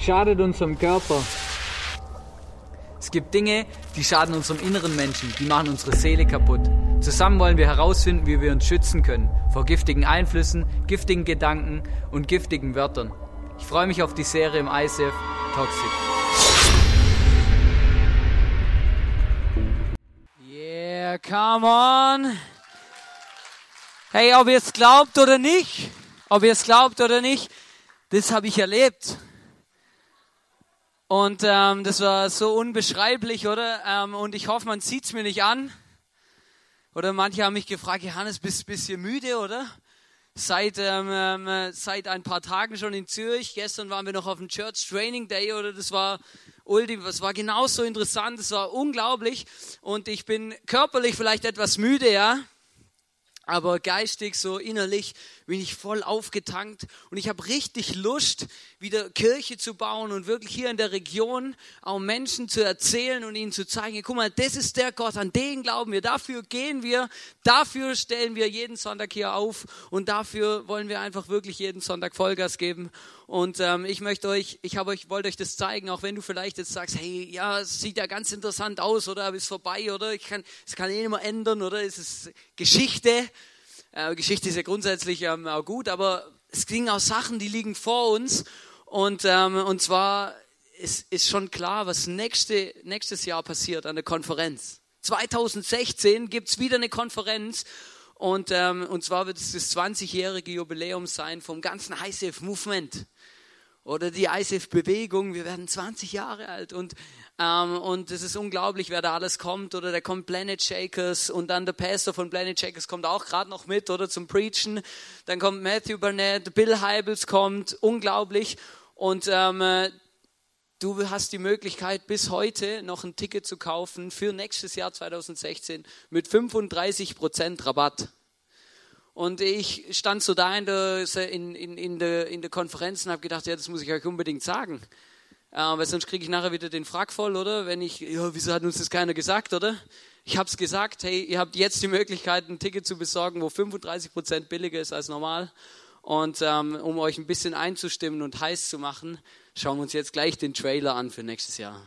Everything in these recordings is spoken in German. schadet unserem Körper. Es gibt Dinge, die schaden unserem inneren Menschen, die machen unsere Seele kaputt. Zusammen wollen wir herausfinden, wie wir uns schützen können. Vor giftigen Einflüssen, giftigen Gedanken und giftigen Wörtern. Ich freue mich auf die Serie im ICF Toxic. Yeah, come on. Hey, ob ihr es glaubt oder nicht, das habe ich erlebt. Und das war so unbeschreiblich, oder? Und ich hoffe, man sieht es mir nicht an. Oder manche haben mich gefragt, Johannes, bist du ein bisschen müde, oder? Seit ein paar Tagen schon in Zürich. Gestern waren wir noch auf dem Church Training Day, oder? Das war ultim, das war genauso interessant, das war unglaublich. Und ich bin körperlich vielleicht etwas müde, ja? Aber geistig, so innerlich, bin ich voll aufgetankt. Und ich habe richtig Lust, wieder Kirche zu bauen und wirklich hier in der Region auch Menschen zu erzählen und ihnen zu zeigen, hey, guck mal, das ist der Gott, an den glauben wir, dafür gehen wir, dafür stellen wir jeden Sonntag hier auf und dafür wollen wir einfach wirklich jeden Sonntag Vollgas geben. Und wollte euch das zeigen, auch wenn du vielleicht jetzt sagst, hey, ja, es sieht ja ganz interessant aus, oder ist vorbei, oder es kann eh nicht mehr ändern, oder es ist Geschichte. Geschichte ist ja grundsätzlich auch gut, aber es ging auch Sachen, die liegen vor uns. Und zwar ist schon klar, was nächstes Jahr passiert an der Konferenz. 2016 gibt's wieder eine Konferenz. Und zwar wird es das 20-jährige Jubiläum sein vom ganzen ICF-Movement oder die ICF-Bewegung. Wir werden 20 Jahre alt und es ist unglaublich, wer da alles kommt. Oder da kommt Planet Shakers und dann der Pastor von Planet Shakers kommt auch gerade noch mit, oder, zum Preachen. Dann kommt Matthew Barnett, Bill Hybels kommt, unglaublich. Und du hast die Möglichkeit, bis heute noch ein Ticket zu kaufen für nächstes Jahr 2016 mit 35% Rabatt. Und ich stand so da in der Konferenz und habe gedacht, ja, das muss ich euch unbedingt sagen. Weil sonst kriege ich nachher wieder den Frack voll, oder? Wieso hat uns das keiner gesagt, oder? Ich habe es gesagt, hey, ihr habt jetzt die Möglichkeit, ein Ticket zu besorgen, wo 35% billiger ist als normal. Und um euch ein bisschen einzustimmen und heiß zu machen, schauen wir uns jetzt gleich den Trailer an für nächstes Jahr.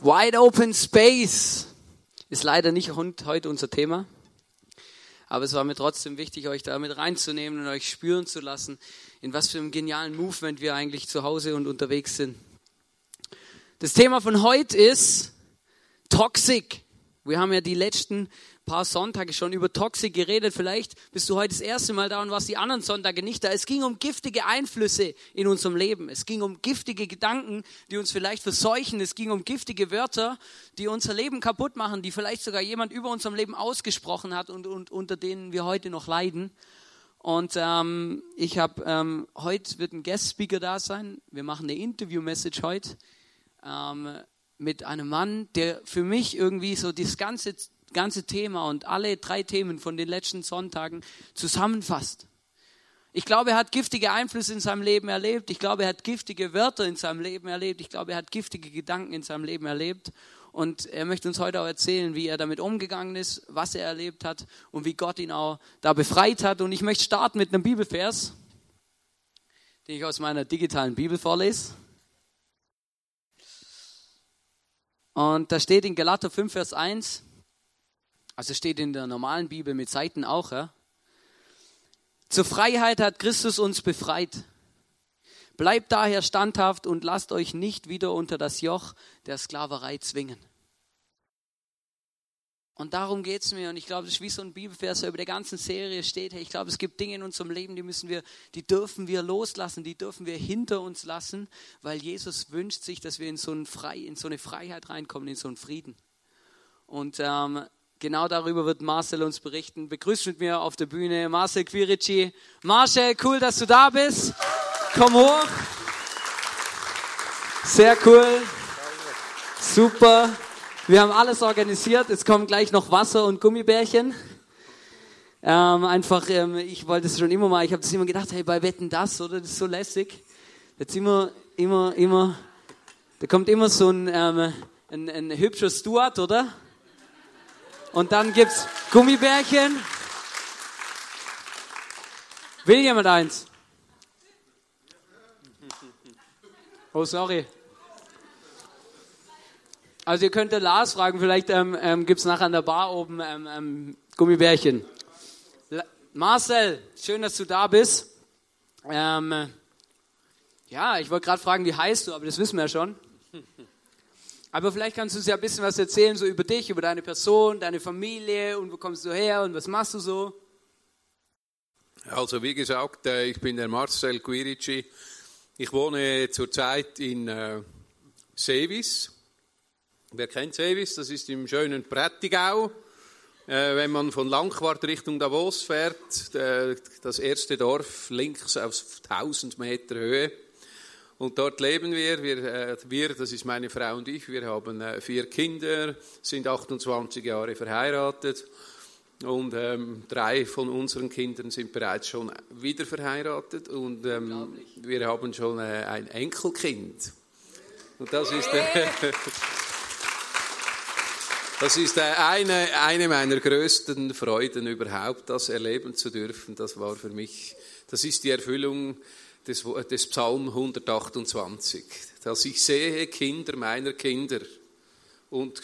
Wide Open Space ist leider nicht heute unser Thema, aber es war mir trotzdem wichtig, euch da mit reinzunehmen und euch spüren zu lassen, in was für einem genialen Movement wir eigentlich zu Hause und unterwegs sind. Das Thema von heute ist Toxic. Wir haben ja die letzten paar Sonntage schon über Toxik geredet. Vielleicht bist du heute das erste Mal da und warst die anderen Sonntage nicht da. Es ging um giftige Einflüsse in unserem Leben. Es ging um giftige Gedanken, die uns vielleicht verseuchen. Es ging um giftige Wörter, die unser Leben kaputt machen, die vielleicht sogar jemand über unserem Leben ausgesprochen hat und unter denen wir heute noch leiden. Und heute wird ein Guest-Speaker da sein. Wir machen eine Interview-Message heute. Mit einem Mann, der für mich irgendwie so das ganze Thema und alle drei Themen von den letzten Sonntagen zusammenfasst. Ich glaube, er hat giftige Einflüsse in seinem Leben erlebt. Ich glaube, er hat giftige Wörter in seinem Leben erlebt. Ich glaube, er hat giftige Gedanken in seinem Leben erlebt. Und er möchte uns heute auch erzählen, wie er damit umgegangen ist, was er erlebt hat und wie Gott ihn auch da befreit hat. Und ich möchte starten mit einem Bibelvers, den ich aus meiner digitalen Bibel vorlese. Und da steht in Galater 5, Vers 1, also steht in der normalen Bibel mit Seiten auch, ja? Zur Freiheit hat Christus uns befreit. Bleibt daher standhaft und lasst euch nicht wieder unter das Joch der Sklaverei zwingen. Und darum geht es mir, und ich glaube, das ist wie so ein Bibelvers, der über der ganzen Serie steht. Hey, ich glaube, es gibt Dinge in unserem Leben, die dürfen wir loslassen, die dürfen wir hinter uns lassen, weil Jesus wünscht sich, dass wir in so eine Freiheit reinkommen, in so einen Frieden. Und genau darüber wird Marcel uns berichten. Begrüßt mit mir auf der Bühne Marcel Quirici. Marcel, cool, dass du da bist. Komm hoch. Sehr cool. Super. Wir haben alles organisiert, es kommen gleich noch Wasser und Gummibärchen. Ich wollte es schon immer mal, ich habe das immer gedacht, hey, bei Wetten, das, oder? Das ist so lässig. Jetzt immer, da kommt immer so ein hübscher Stuart, oder? Und dann gibt's Gummibärchen. Will jemand eins? Oh, sorry. Also ihr könnt den Lars fragen, vielleicht gibt es nachher an der Bar oben Gummibärchen. Marcel, schön, dass du da bist. Ja, ich wollte gerade fragen, wie heißt du, aber das wissen wir ja schon. Aber vielleicht kannst du uns ja ein bisschen was erzählen, so über dich, über deine Person, deine Familie und wo kommst du her und was machst du so? Also wie gesagt, ich bin der Marcel Quirici. Ich wohne zurzeit in Sevis. Wer kennt Sevis? Das ist im schönen Prättigau. Wenn man von Langwart Richtung Davos fährt, das erste Dorf links auf 1000 Meter Höhe. Und dort leben wir. Wir, das ist meine Frau und ich, wir haben 4 Kinder, sind 28 Jahre verheiratet. Und 3 von unseren Kindern sind bereits schon wieder verheiratet und wir haben schon ein Enkelkind. Und das ist, das ist eine meiner größten Freuden überhaupt, das erleben zu dürfen. Das war für mich, das ist die Erfüllung des Psalm 128, dass ich sehe Kinder meiner Kinder und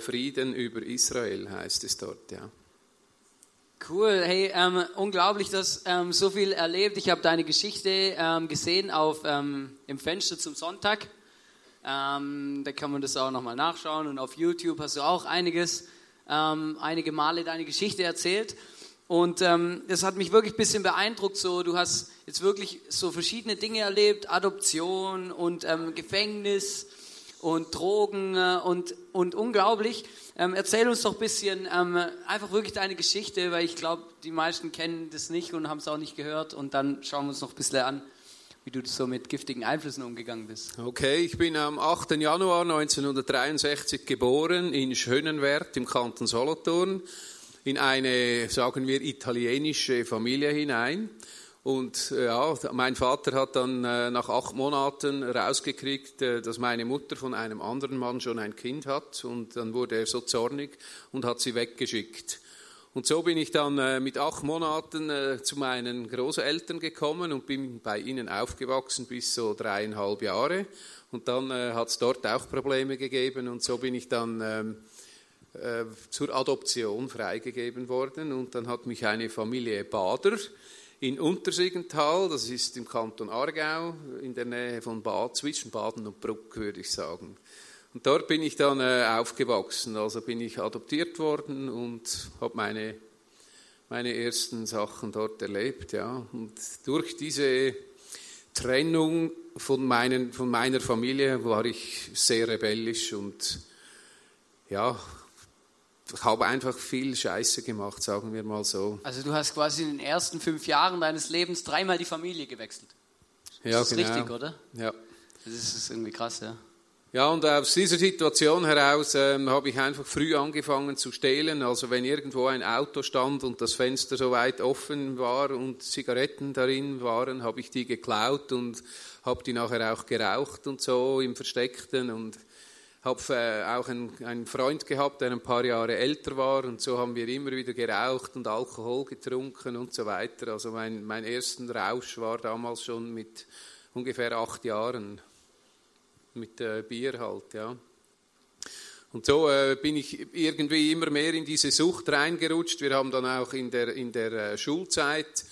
Frieden über Israel heißt es dort, ja. Cool, hey, unglaublich, dass so viel erlebt. Ich habe deine Geschichte gesehen auf im Fenster zum Sonntag. Da kann man das auch nochmal nachschauen. Und auf YouTube hast du auch einige Male deine Geschichte erzählt. Und das hat mich wirklich ein bisschen beeindruckt. So, du hast jetzt wirklich so verschiedene Dinge erlebt, Adoption und Gefängnis und Drogen und unglaublich. Erzähl uns doch ein bisschen einfach wirklich deine Geschichte, weil ich glaube, die meisten kennen das nicht und haben es auch nicht gehört. Und dann schauen wir uns noch ein bisschen an, wie du so mit giftigen Einflüssen umgegangen bist. Okay, ich bin am 8. Januar 1963 geboren in Schönenwerth im Kanton Solothurn in eine, sagen wir, italienische Familie hinein. Und ja, mein Vater hat dann nach 8 Monaten rausgekriegt, dass meine Mutter von einem anderen Mann schon ein Kind hat. Und dann wurde er so zornig und hat sie weggeschickt. Und so bin ich dann mit 8 Monaten zu meinen Großeltern gekommen und bin bei ihnen aufgewachsen bis so 3,5 Jahre. Und dann hat es dort auch Probleme gegeben und so bin ich dann zur Adoption freigegeben worden. Und dann hat mich eine Familie Bader in Untersiggenthal, das ist im Kanton Aargau, in der Nähe von zwischen Baden und Brugg, würde ich sagen. Und dort bin ich dann aufgewachsen, also bin ich adoptiert worden und habe meine ersten Sachen dort erlebt. Ja. Und durch diese Trennung von meiner Familie war ich sehr rebellisch und ja, ich habe einfach viel Scheiße gemacht, sagen wir mal so. Also du hast quasi in den ersten 5 Jahren deines Lebens 3-mal die Familie gewechselt. Ja, das ist genau. Richtig, oder? Ja. Das ist irgendwie krass, ja. Ja, und aus dieser Situation heraus habe ich einfach früh angefangen zu stehlen. Also wenn irgendwo ein Auto stand und das Fenster so weit offen war und Zigaretten darin waren, habe ich die geklaut und habe die nachher auch geraucht und so im Versteckten und habe auch einen Freund gehabt, der ein paar Jahre älter war und so haben wir immer wieder geraucht und Alkohol getrunken und so weiter. Also mein ersten Rausch war damals schon mit ungefähr 8 Jahren, mit Bier halt, ja. Und so bin ich irgendwie immer mehr in diese Sucht reingerutscht. Wir haben dann auch in der Schulzeit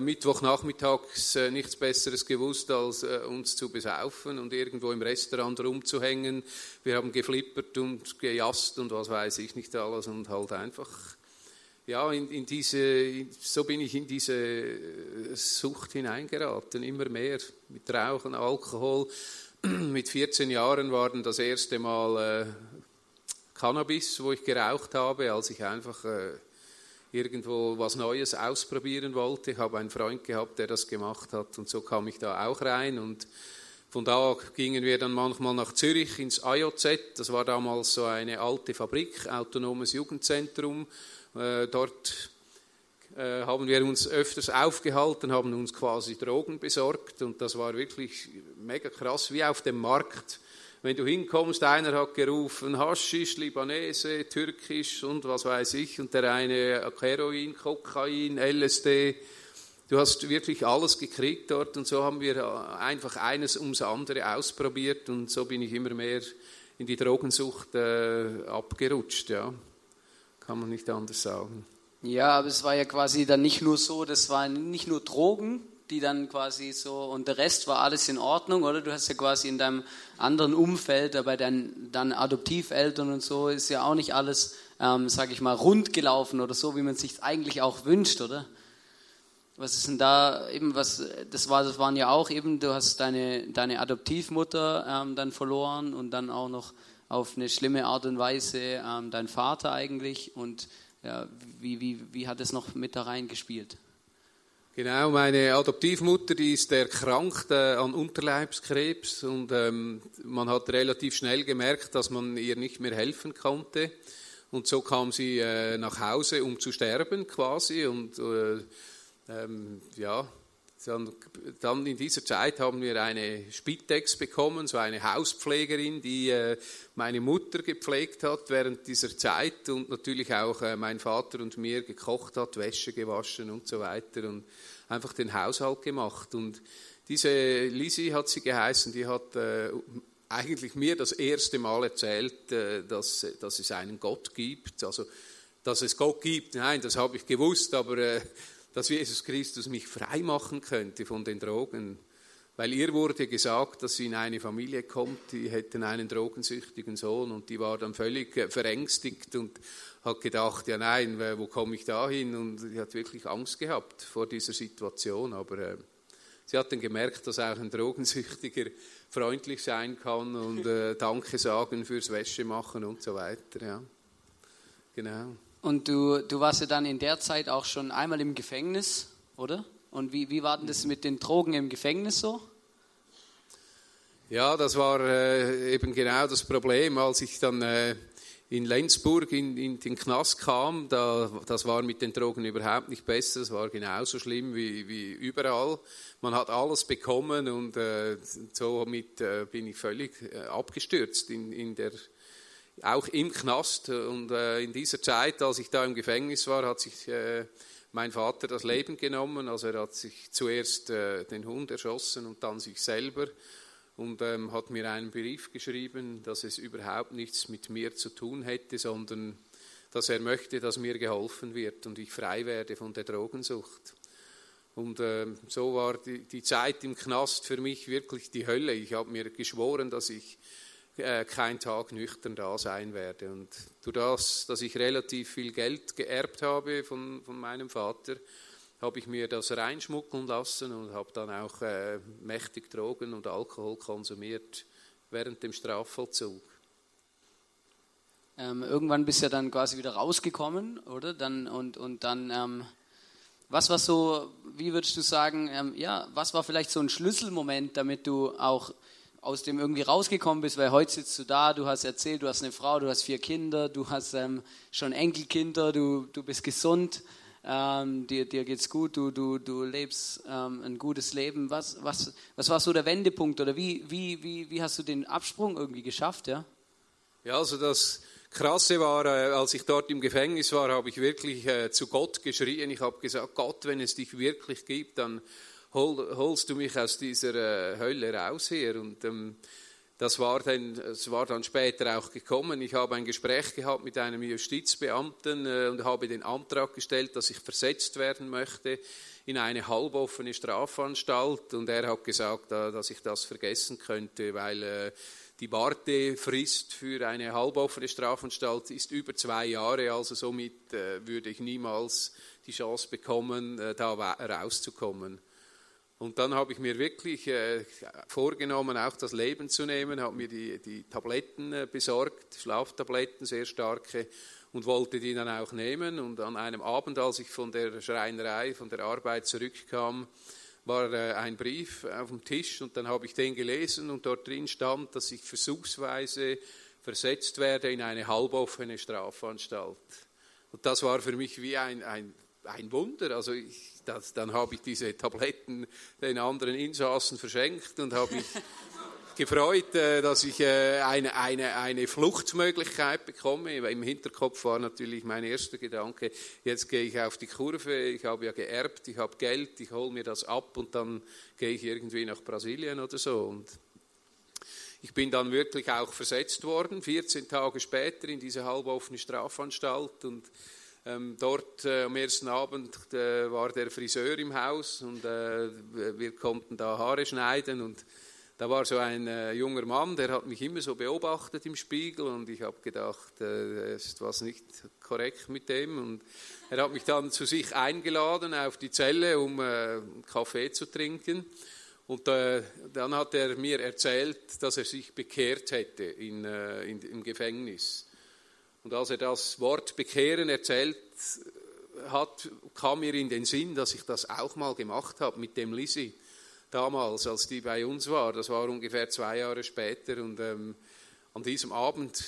Mittwochnachmittags nichts Besseres gewusst, als uns zu besaufen und irgendwo im Restaurant rumzuhängen. Wir haben geflippert und gejasst und was weiß ich nicht alles und halt einfach, ja, so bin ich in diese Sucht hineingeraten, immer mehr mit Rauchen, Alkohol. Mit 14 Jahren war das erste Mal Cannabis, wo ich geraucht habe, als ich einfach irgendwo was Neues ausprobieren wollte. Ich habe einen Freund gehabt, der das gemacht hat und so kam ich da auch rein. Und von da gingen wir dann manchmal nach Zürich ins AJZ. Das war damals so eine alte Fabrik, autonomes Jugendzentrum. Dort haben wir uns öfters aufgehalten, haben uns quasi Drogen besorgt und das war wirklich mega krass, wie auf dem Markt. Wenn du hinkommst, einer hat gerufen, Haschisch, Libanese, Türkisch und was weiß ich und der eine Heroin, Kokain, LSD Du hast wirklich alles gekriegt dort und so haben wir einfach eines ums andere ausprobiert und so bin ich immer mehr in die Drogensucht abgerutscht, ja. Kann man nicht anders sagen. Ja, aber es war ja quasi dann nicht nur so, das waren nicht nur Drogen, die dann quasi so, und der Rest war alles in Ordnung, oder? Du hast ja quasi in deinem anderen Umfeld, bei deinen dann Adoptiveltern und so, ist ja auch nicht alles, sag ich mal, rund gelaufen oder so, wie man es sich eigentlich auch wünscht, oder? Was ist denn da eben, was, das waren ja auch eben, du hast deine Adoptivmutter dann verloren und dann auch noch auf eine schlimme Art und Weise dein Vater eigentlich und ja, wie hat es noch mit da reingespielt? Genau, meine Adoptivmutter, die ist erkrankt an Unterleibskrebs und man hat relativ schnell gemerkt, dass man ihr nicht mehr helfen konnte und so kam sie nach Hause, um zu sterben quasi und dann in dieser Zeit haben wir eine Spitex bekommen, so eine Hauspflegerin, die meine Mutter gepflegt hat während dieser Zeit und natürlich auch mein Vater und mir gekocht hat, Wäsche gewaschen und so weiter und einfach den Haushalt gemacht. Und diese Lisi hat sie geheißen, die hat eigentlich mir das erste Mal erzählt, dass es einen Gott gibt. Also, dass es Gott gibt, nein, das habe ich gewusst, aber... dass Jesus Christus mich frei machen könnte von den Drogen, weil ihr wurde gesagt, dass sie in eine Familie kommt, die hätten einen drogensüchtigen Sohn und die war dann völlig verängstigt und hat gedacht, ja nein, wo komme ich da hin? Und sie hat wirklich Angst gehabt vor dieser Situation, aber sie hat dann gemerkt, dass auch ein Drogensüchtiger freundlich sein kann und Danke sagen fürs Wäschemachen und so weiter, ja, genau. Und du warst ja dann in der Zeit auch schon einmal im Gefängnis, oder? Und wie war denn das mit den Drogen im Gefängnis so? Ja, das war eben genau das Problem. Als ich dann in Lenzburg in den Knast kam, das war mit den Drogen überhaupt nicht besser. Es war genauso schlimm wie überall. Man hat alles bekommen und somit bin ich völlig abgestürzt in der auch im Knast und in dieser Zeit, als ich da im Gefängnis war, hat sich mein Vater das Leben genommen, also er hat sich zuerst den Hund erschossen und dann sich selber und hat mir einen Brief geschrieben, dass es überhaupt nichts mit mir zu tun hätte, sondern dass er möchte, dass mir geholfen wird und ich frei werde von der Drogensucht. Und so war die Zeit im Knast für mich wirklich die Hölle. Ich habe mir geschworen, dass ich kein Tag nüchtern da sein werde. Und durch das, dass ich relativ viel Geld geerbt habe von meinem Vater, habe ich mir das reinschmuggeln lassen und habe dann auch mächtig Drogen und Alkohol konsumiert während dem Strafvollzug. Irgendwann bist du ja dann quasi wieder rausgekommen, oder? Dann was war so, wie würdest du sagen, was war vielleicht so ein Schlüsselmoment, damit du auch aus dem irgendwie rausgekommen bist, weil heute sitzt du da, du hast erzählt, du hast eine Frau, du hast 4 Kinder, du hast schon Enkelkinder, du bist gesund, dir geht's gut, du lebst ein gutes Leben. Was war so der Wendepunkt oder wie hast du den Absprung irgendwie geschafft? Ja, ja, also das Krasse war, als ich dort im Gefängnis war, habe ich wirklich zu Gott geschrien. Ich habe gesagt, Gott, wenn es dich wirklich gibt, dann holst du mich aus dieser Hölle raus hier. Und das war dann später auch gekommen. Ich habe ein Gespräch gehabt mit einem Justizbeamten und habe den Antrag gestellt, dass ich versetzt werden möchte in eine halboffene Strafanstalt. Und er hat gesagt, dass ich das vergessen könnte, weil die Wartefrist für eine halboffene Strafanstalt ist über 2 Jahre. Also somit würde ich niemals die Chance bekommen, da rauszukommen. Und dann habe ich mir wirklich vorgenommen, auch das Leben zu nehmen, habe mir die Tabletten besorgt, Schlaftabletten, sehr starke, und wollte die dann auch nehmen. Und an einem Abend, als ich von der Schreinerei, von der Arbeit zurückkam, war ein Brief auf dem Tisch und dann habe ich den gelesen und dort drin stand, dass ich versuchsweise versetzt werde in eine halboffene Strafanstalt. Und das war für mich wie ein Wunder, also dann habe ich diese Tabletten den anderen Insassen verschenkt und habe ich gefreut, dass ich eine Fluchtmöglichkeit bekomme. Im Hinterkopf war natürlich mein erster Gedanke, jetzt gehe ich auf die Kurve, ich habe ja geerbt, ich habe Geld, ich hole mir das ab und dann gehe ich irgendwie nach Brasilien oder so. Und ich bin dann wirklich auch versetzt worden, 14 Tage später in diese halboffene Strafanstalt und dort am ersten Abend war der Friseur im Haus und wir konnten da Haare schneiden und da war so ein junger Mann, der hat mich immer so beobachtet im Spiegel und ich habe gedacht, es ist was nicht korrekt mit dem und er hat mich dann zu sich eingeladen auf die Zelle, um einen Kaffee zu trinken und dann hat er mir erzählt, dass er sich bekehrt hätte im Gefängnis. Und als er das Wort bekehren erzählt hat, kam mir in den Sinn, dass ich das auch mal gemacht habe mit dem Lisi damals, als die bei uns war. Das war ungefähr 2 Jahre später und an diesem Abend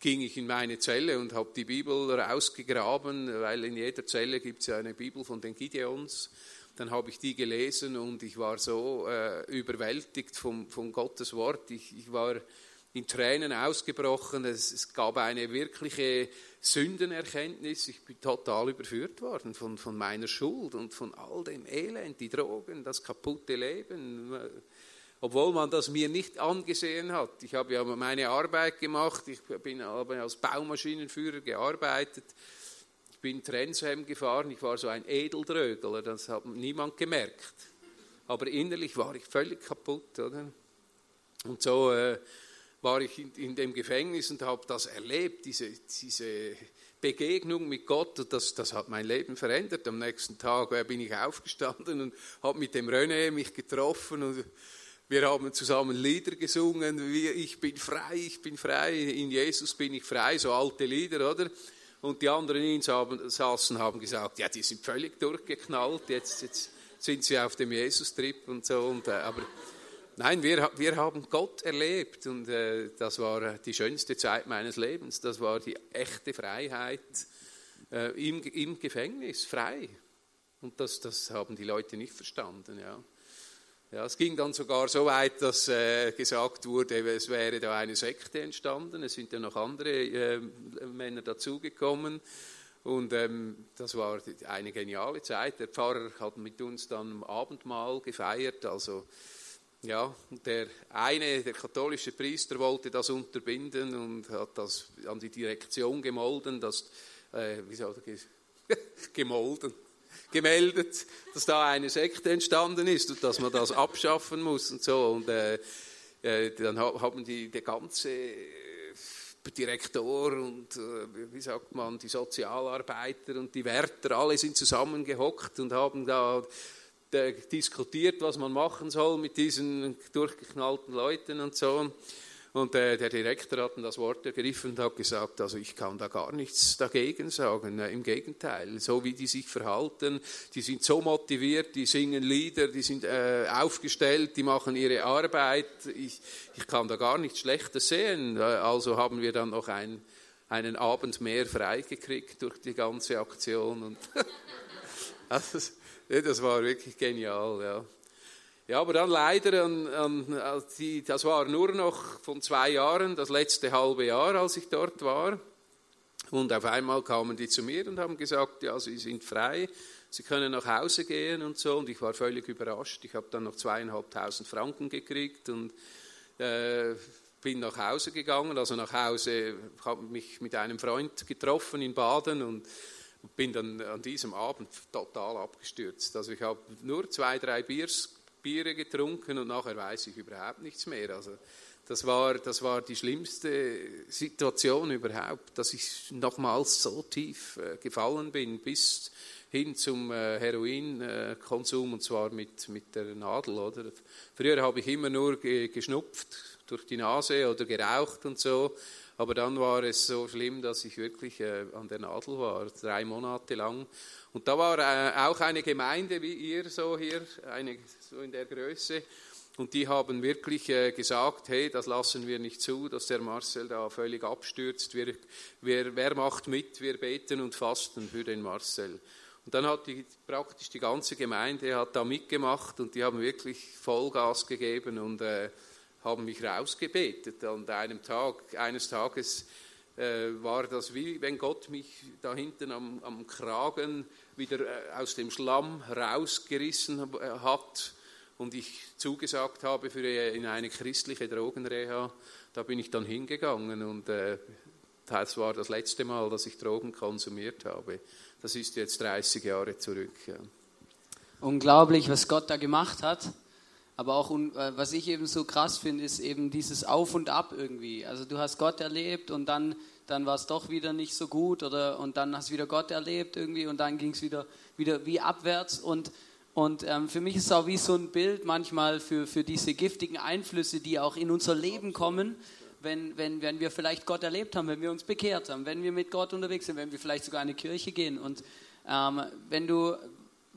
ging ich in meine Zelle und habe die Bibel rausgegraben, weil in jeder Zelle gibt es ja eine Bibel von den Gideons. Dann habe ich die gelesen und ich war so überwältigt von Gottes Wort. Ich war in Tränen ausgebrochen, es gab eine wirkliche Sündenerkenntnis, ich bin total überführt worden von meiner Schuld und von all dem Elend, die Drogen, das kaputte Leben, obwohl man das mir nicht angesehen hat. Ich habe ja meine Arbeit gemacht, ich habe als Baumaschinenführer gearbeitet, ich bin Trendsheim gefahren, ich war so ein Edeldrögler, das hat niemand gemerkt, aber innerlich war ich völlig kaputt, oder? Und so war ich in dem Gefängnis und habe das erlebt, diese Begegnung mit Gott, und das hat mein Leben verändert. Am nächsten Tag bin ich aufgestanden und habe mit dem René mich getroffen und wir haben zusammen Lieder gesungen, wie ich bin frei, in Jesus bin ich frei, so alte Lieder, oder? Und die anderen in saßen, haben gesagt, ja, die sind völlig durchgeknallt, jetzt sind sie auf dem Jesus-Trip und so, und, aber... Nein, wir haben Gott erlebt und das war die schönste Zeit meines Lebens. Das war die echte Freiheit im Gefängnis, frei. Und das haben die Leute nicht verstanden. Ja, es ging dann sogar so weit, dass gesagt wurde, es wäre da eine Sekte entstanden. Es sind ja noch andere Männer dazugekommen. Und das war eine geniale Zeit. Der Pfarrer hat mit uns dann Abendmahl gefeiert, also... Ja, der katholische Priester wollte das unterbinden und hat das an die Direktion gemeldet, dass da eine Sekte entstanden ist und dass man das abschaffen muss und so. Und dann haben der ganze Direktor und die Sozialarbeiter und die Wärter, alle sind zusammengehockt und haben da diskutiert, was man machen soll mit diesen durchgeknallten Leuten und so. Und der Direktor hat das Wort ergriffen und hat gesagt, also ich kann da gar nichts dagegen sagen. Im Gegenteil, so wie die sich verhalten, die sind so motiviert, die singen Lieder, die sind aufgestellt, die machen ihre Arbeit. Ich kann da gar nichts Schlechtes sehen. Also haben wir dann noch einen Abend mehr freigekriegt durch die ganze Aktion. Und also, das war wirklich genial, ja. Ja, aber dann leider, das war nur noch von 2 Jahren, das letzte halbe Jahr, als ich dort war. Und auf einmal kamen die zu mir und haben gesagt, ja, sie sind frei, sie können nach Hause gehen und so. Und ich war völlig überrascht. Ich habe dann noch 2500 Franken gekriegt und bin nach Hause gegangen. Also nach Hause, habe mich mit einem Freund getroffen in Baden und bin dann an diesem Abend total abgestürzt. Also ich habe nur 2, 3 Biere getrunken und nachher weiß ich überhaupt nichts mehr. Also das war die schlimmste Situation überhaupt, dass ich nochmals so tief gefallen bin, bis hin zum Heroinkonsum, und zwar mit der Nadel. Oder? Früher habe ich immer nur geschnupft durch die Nase oder geraucht und so. Aber dann war es so schlimm, dass ich wirklich an der Nadel war, 3 Monate lang. Und da war auch eine Gemeinde wie ihr, so hier, so in der Größe. Und die haben wirklich gesagt, hey, das lassen wir nicht zu, dass der Marcel da völlig abstürzt. Wer macht mit? Wir beten und fasten für den Marcel. Und dann hat praktisch die ganze Gemeinde hat da mitgemacht und die haben wirklich Vollgas gegeben und haben mich rausgebetet. Und eines Tages war das, wie wenn Gott mich da hinten am Kragen wieder aus dem Schlamm rausgerissen hat und ich zugesagt habe in eine christliche Drogenreha. Da bin ich dann hingegangen und das war das letzte Mal, dass ich Drogen konsumiert habe. Das ist jetzt 30 Jahre zurück. Ja. Unglaublich, was Gott da gemacht hat. Aber auch, was ich eben so krass finde, ist eben dieses Auf und Ab irgendwie. Also du hast Gott erlebt und dann war es doch wieder nicht so gut und dann hast du wieder Gott erlebt irgendwie und dann ging es wieder wie abwärts. Und für mich ist es auch wie so ein Bild manchmal für diese giftigen Einflüsse, die auch in unser Leben kommen, wenn wir vielleicht Gott erlebt haben, wenn wir uns bekehrt haben, wenn wir mit Gott unterwegs sind, wenn wir vielleicht sogar in eine Kirche gehen. Und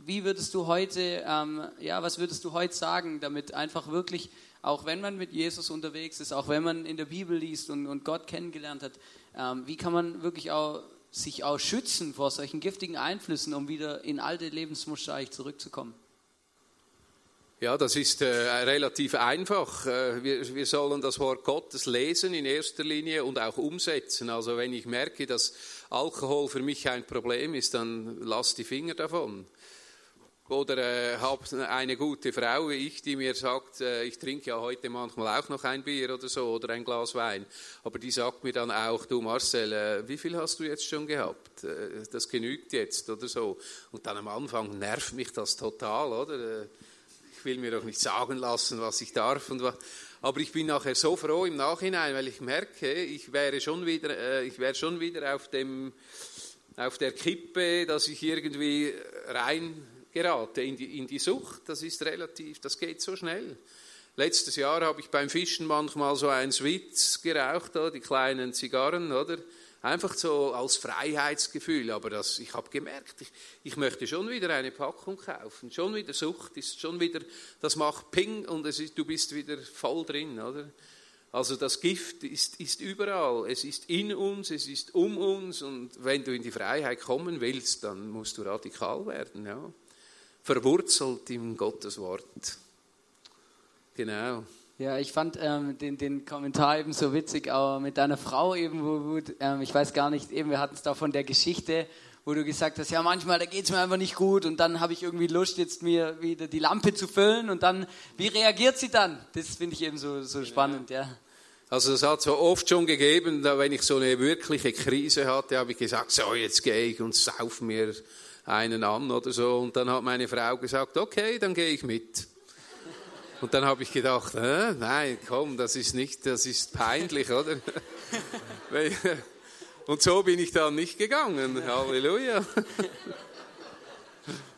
wie würdest du heute, was würdest du heute sagen, damit einfach wirklich, auch wenn man mit Jesus unterwegs ist, auch wenn man in der Bibel liest und Gott kennengelernt hat, wie kann man wirklich auch sich auch schützen vor solchen giftigen Einflüssen, um wieder in alte Lebensmuster eigentlich zurückzukommen? Ja, das ist relativ einfach. Wir sollen das Wort Gottes lesen in erster Linie und auch umsetzen. Also wenn ich merke, dass Alkohol für mich ein Problem ist, dann lass die Finger davon. Oder habe eine gute Frau wie ich, die mir sagt, ich trinke ja heute manchmal auch noch ein Bier oder so oder ein Glas Wein. Aber die sagt mir dann auch, du Marcel, wie viel hast du jetzt schon gehabt? Das genügt jetzt oder so. Und dann am Anfang nervt mich das total, oder? Ich will mir doch nicht sagen lassen, was ich darf. Aber ich bin nachher so froh im Nachhinein, weil ich merke, ich wäre schon wieder auf der Kippe, dass ich irgendwie rein gerate in die Sucht, das ist relativ, das geht so schnell. Letztes Jahr habe ich beim Fischen manchmal so einen Switz geraucht, oder, die kleinen Zigarren, oder? Einfach so als Freiheitsgefühl, aber ich habe gemerkt, ich möchte schon wieder eine Packung kaufen, schon wieder Sucht, ist schon wieder, das macht Ping und du bist wieder voll drin, oder? Also das Gift ist überall, es ist in uns, es ist um uns und wenn du in die Freiheit kommen willst, dann musst du radikal werden, ja. Verwurzelt im Gotteswort. Genau. Ja, ich fand den Kommentar eben so witzig, auch mit deiner Frau eben, wo ich weiß gar nicht, eben wir hatten es da von der Geschichte, wo du gesagt hast, ja manchmal, da geht es mir einfach nicht gut und dann habe ich irgendwie Lust, jetzt mir wieder die Lampe zu füllen und dann, wie reagiert sie dann? Das finde ich eben so spannend, ja. Also es hat so oft schon gegeben, wenn ich so eine wirkliche Krise hatte, habe ich gesagt, so jetzt gehe ich und sauf mir einen an oder so und dann hat meine Frau gesagt, okay, dann gehe ich mit. Und dann habe ich gedacht, nein, komm, das ist peinlich, oder? Und so bin ich dann nicht gegangen, Halleluja.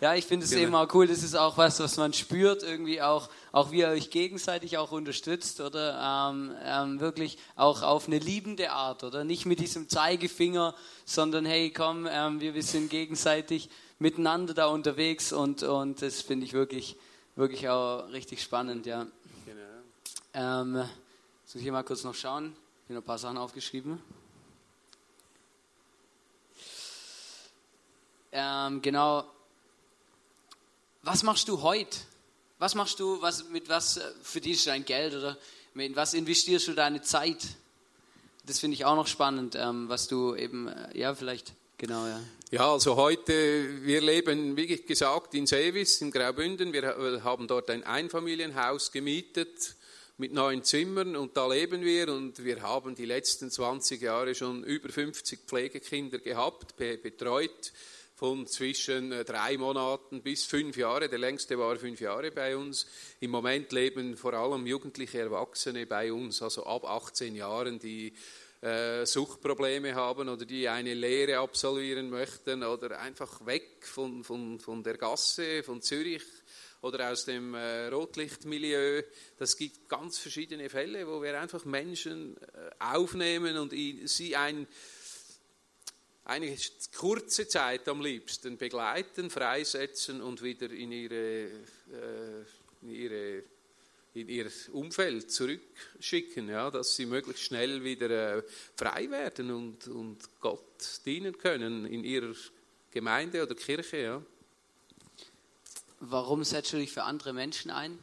Ja, ich finde es eben auch cool, das ist auch was man spürt, irgendwie auch wie ihr euch gegenseitig auch unterstützt, oder? Wirklich auch auf eine liebende Art, oder? Nicht mit diesem Zeigefinger, sondern hey, komm, wir sind gegenseitig miteinander da unterwegs und das finde ich wirklich auch richtig spannend, ja. Genau. Jetzt muss ich hier mal kurz noch schauen, ich habe noch ein paar Sachen aufgeschrieben. Genau. Was machst du heute? Was machst du, mit was verdienst du dein Geld oder mit was investierst du deine Zeit? Das finde ich auch noch spannend, was du eben, vielleicht, genau, ja. Ja, also heute, wir leben, wie gesagt, in Sevis, in Graubünden. Wir haben dort ein Einfamilienhaus gemietet mit 9 Zimmern und da leben wir und wir haben die letzten 20 Jahre schon über 50 Pflegekinder gehabt, betreut. Von zwischen 3 Monaten bis 5 Jahre, der längste war 5 Jahre bei uns. Im Moment leben vor allem jugendliche Erwachsene bei uns, also ab 18 Jahren, die Suchtprobleme haben oder die eine Lehre absolvieren möchten oder einfach weg von der Gasse, von Zürich oder aus dem Rotlichtmilieu. Das gibt ganz verschiedene Fälle, wo wir einfach Menschen aufnehmen und sie eine kurze Zeit am liebsten begleiten, freisetzen und wieder in ihr Umfeld zurückschicken, ja, dass sie möglichst schnell wieder frei werden und Gott dienen können in ihrer Gemeinde oder Kirche. Ja. Warum setzt du dich für andere Menschen ein?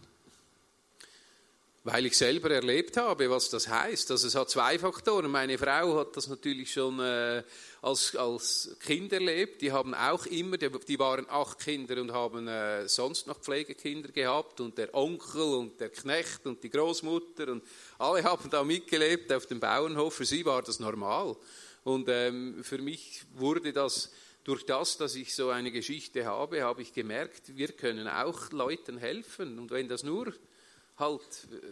Weil ich selber erlebt habe, was das heisst. Also es hat zwei Faktoren. Meine Frau hat das natürlich schon als Kind erlebt. Die haben auch immer, die waren 8 Kinder und haben sonst noch Pflegekinder gehabt. Und der Onkel und der Knecht und die Großmutter und alle haben da mitgelebt auf dem Bauernhof. Für sie war das normal. Und für mich wurde das, durch das, dass ich so eine Geschichte habe, habe ich gemerkt, wir können auch Leuten helfen. Und wenn das nur halt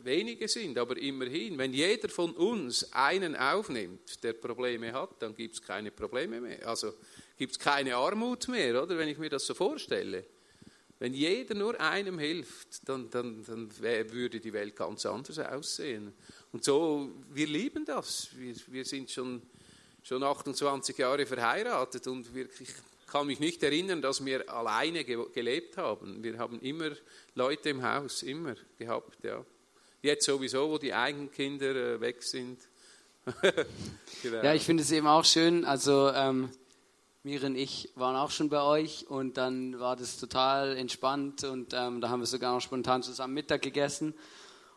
wenige sind, aber immerhin, wenn jeder von uns einen aufnimmt, der Probleme hat, dann gibt es keine Probleme mehr. Also gibt es keine Armut mehr, oder? Wenn ich mir das so vorstelle. Wenn jeder nur einem hilft, dann würde die Welt ganz anders aussehen. Und so, wir lieben das. Wir sind schon 28 Jahre verheiratet und wirklich, ich kann mich nicht erinnern, dass wir alleine gelebt haben. Wir haben immer Leute im Haus, immer gehabt, ja. Jetzt sowieso, wo die eigenen Kinder weg sind. Genau. Ja, ich finde es eben auch schön, also Miriam und ich waren auch schon bei euch und dann war das total entspannt und da haben wir sogar noch spontan zusammen Mittag gegessen.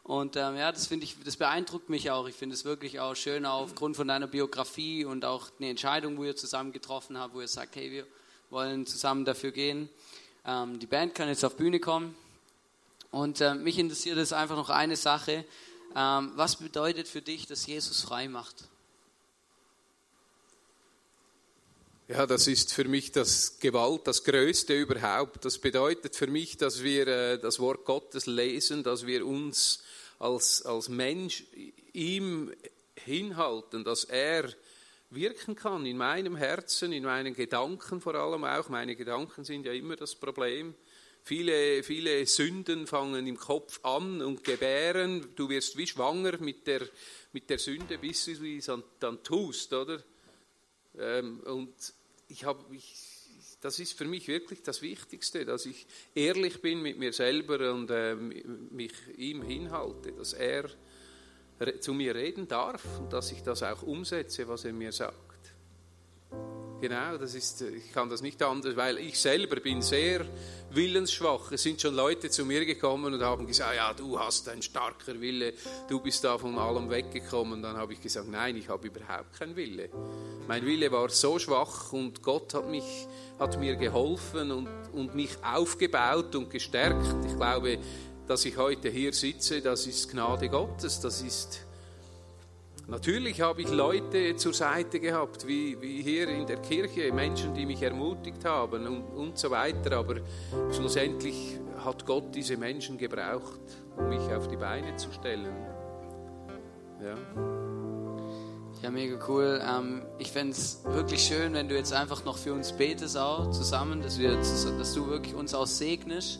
Und ja, das finde ich, das beeindruckt mich auch. Ich finde es wirklich auch schön, auch aufgrund von deiner Biografie und auch eine Entscheidung, wo ihr zusammen getroffen habt, wo ihr sagt, hey, wir wollen zusammen dafür gehen. Die Band kann jetzt auf Bühne kommen. Und mich interessiert es einfach noch eine Sache. Was bedeutet für dich, dass Jesus frei macht? Ja, das ist für mich das Gewalt, das Größte überhaupt. Das bedeutet für mich, dass wir das Wort Gottes lesen, dass wir uns als Mensch ihm hinhalten, dass er wirken kann in meinem Herzen, in meinen Gedanken vor allem auch. Meine Gedanken sind ja immer das Problem. Viele Sünden fangen im Kopf an und gebären. Du wirst wie schwanger mit der Sünde, bis du es dann tust, oder? Und das ist für mich wirklich das Wichtigste, dass ich ehrlich bin mit mir selber und mich ihm hinhalte, dass er zu mir reden darf und dass ich das auch umsetze, was er mir sagt. Genau, das ist, ich kann das nicht anders, weil ich selber bin sehr willensschwach. Es sind schon Leute zu mir gekommen und haben gesagt, ja, du hast einen starken Wille, du bist da von allem weggekommen. Dann habe ich gesagt, nein, ich habe überhaupt keinen Wille. Mein Wille war so schwach und Gott hat mir geholfen und mich aufgebaut und gestärkt. Ich glaube, dass ich heute hier sitze, das ist Gnade Gottes, das ist... Natürlich habe ich Leute zur Seite gehabt, wie hier in der Kirche, Menschen, die mich ermutigt haben und so weiter. Aber schlussendlich hat Gott diese Menschen gebraucht, um mich auf die Beine zu stellen. Ja, ja, mega cool. Ich fände es wirklich schön, wenn du jetzt einfach noch für uns betest auch zusammen, dass du wirklich uns auch segnest.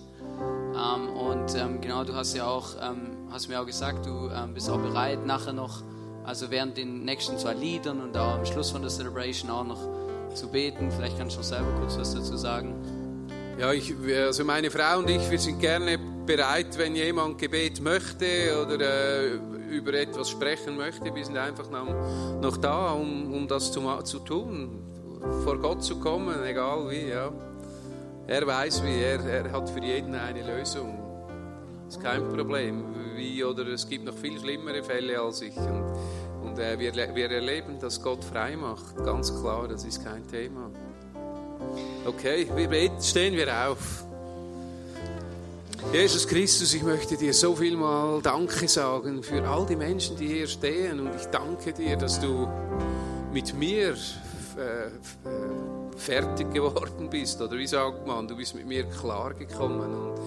Genau, du hast ja auch, hast mir auch gesagt, du bist auch bereit, nachher noch, also während den nächsten 2 Liedern und auch am Schluss von der Celebration auch noch zu beten. Vielleicht kannst du noch selber kurz was dazu sagen. Ja, also meine Frau und ich, wir sind gerne bereit, wenn jemand Gebet möchte oder über etwas sprechen möchte. Wir sind einfach noch da, um das zu tun, vor Gott zu kommen, egal wie. Ja. Er weiß wie, er hat für jeden eine Lösung. Das ist kein Problem. Oder es gibt noch viel schlimmere Fälle als ich. Und wir erleben, dass Gott frei macht. Ganz klar, das ist kein Thema. Okay, stehen wir auf. Jesus Christus, ich möchte dir so viel mal Danke sagen für all die Menschen, die hier stehen. Und ich danke dir, dass du mit mir fertig geworden bist. Oder wie sagt man, du bist mit mir klar gekommen. Und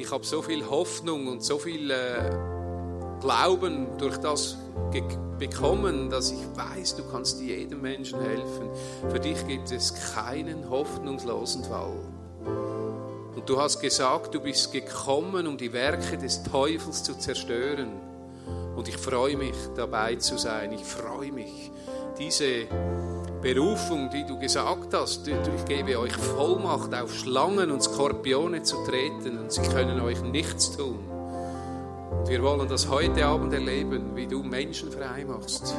ich habe so viel Hoffnung und so viel Glauben durch das bekommen, dass ich weiß, du kannst jedem Menschen helfen. Für dich gibt es keinen hoffnungslosen Fall. Und du hast gesagt, du bist gekommen, um die Werke des Teufels zu zerstören. Und ich freue mich, dabei zu sein. Ich freue mich, diese Berufung, die du gesagt hast, ich gebe euch Vollmacht, auf Schlangen und Skorpione zu treten und sie können euch nichts tun. Und wir wollen das heute Abend erleben, wie du Menschen frei machst,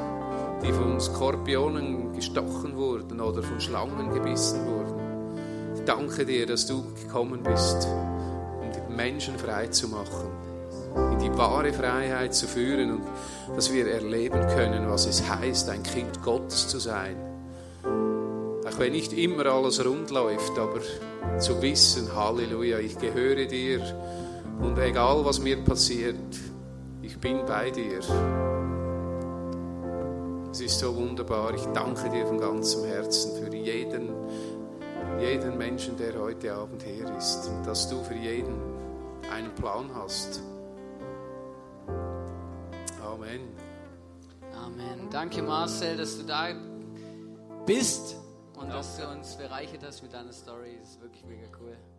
die von Skorpionen gestochen wurden oder von Schlangen gebissen wurden. Ich danke dir, dass du gekommen bist, um die Menschen frei zu machen. in die wahre Freiheit zu führen und dass wir erleben können, was es heißt, ein Kind Gottes zu sein. Auch wenn nicht immer alles rund läuft, aber zu wissen, Halleluja, ich gehöre dir und egal was mir passiert, ich bin bei dir. Es ist so wunderbar. Ich danke dir von ganzem Herzen für jeden Menschen, der heute Abend hier ist. Und dass du für jeden einen Plan hast. Amen. Amen. Danke Marcel, dass du da bist und dass du uns bereichert hast mit deiner Story. Das ist wirklich mega cool.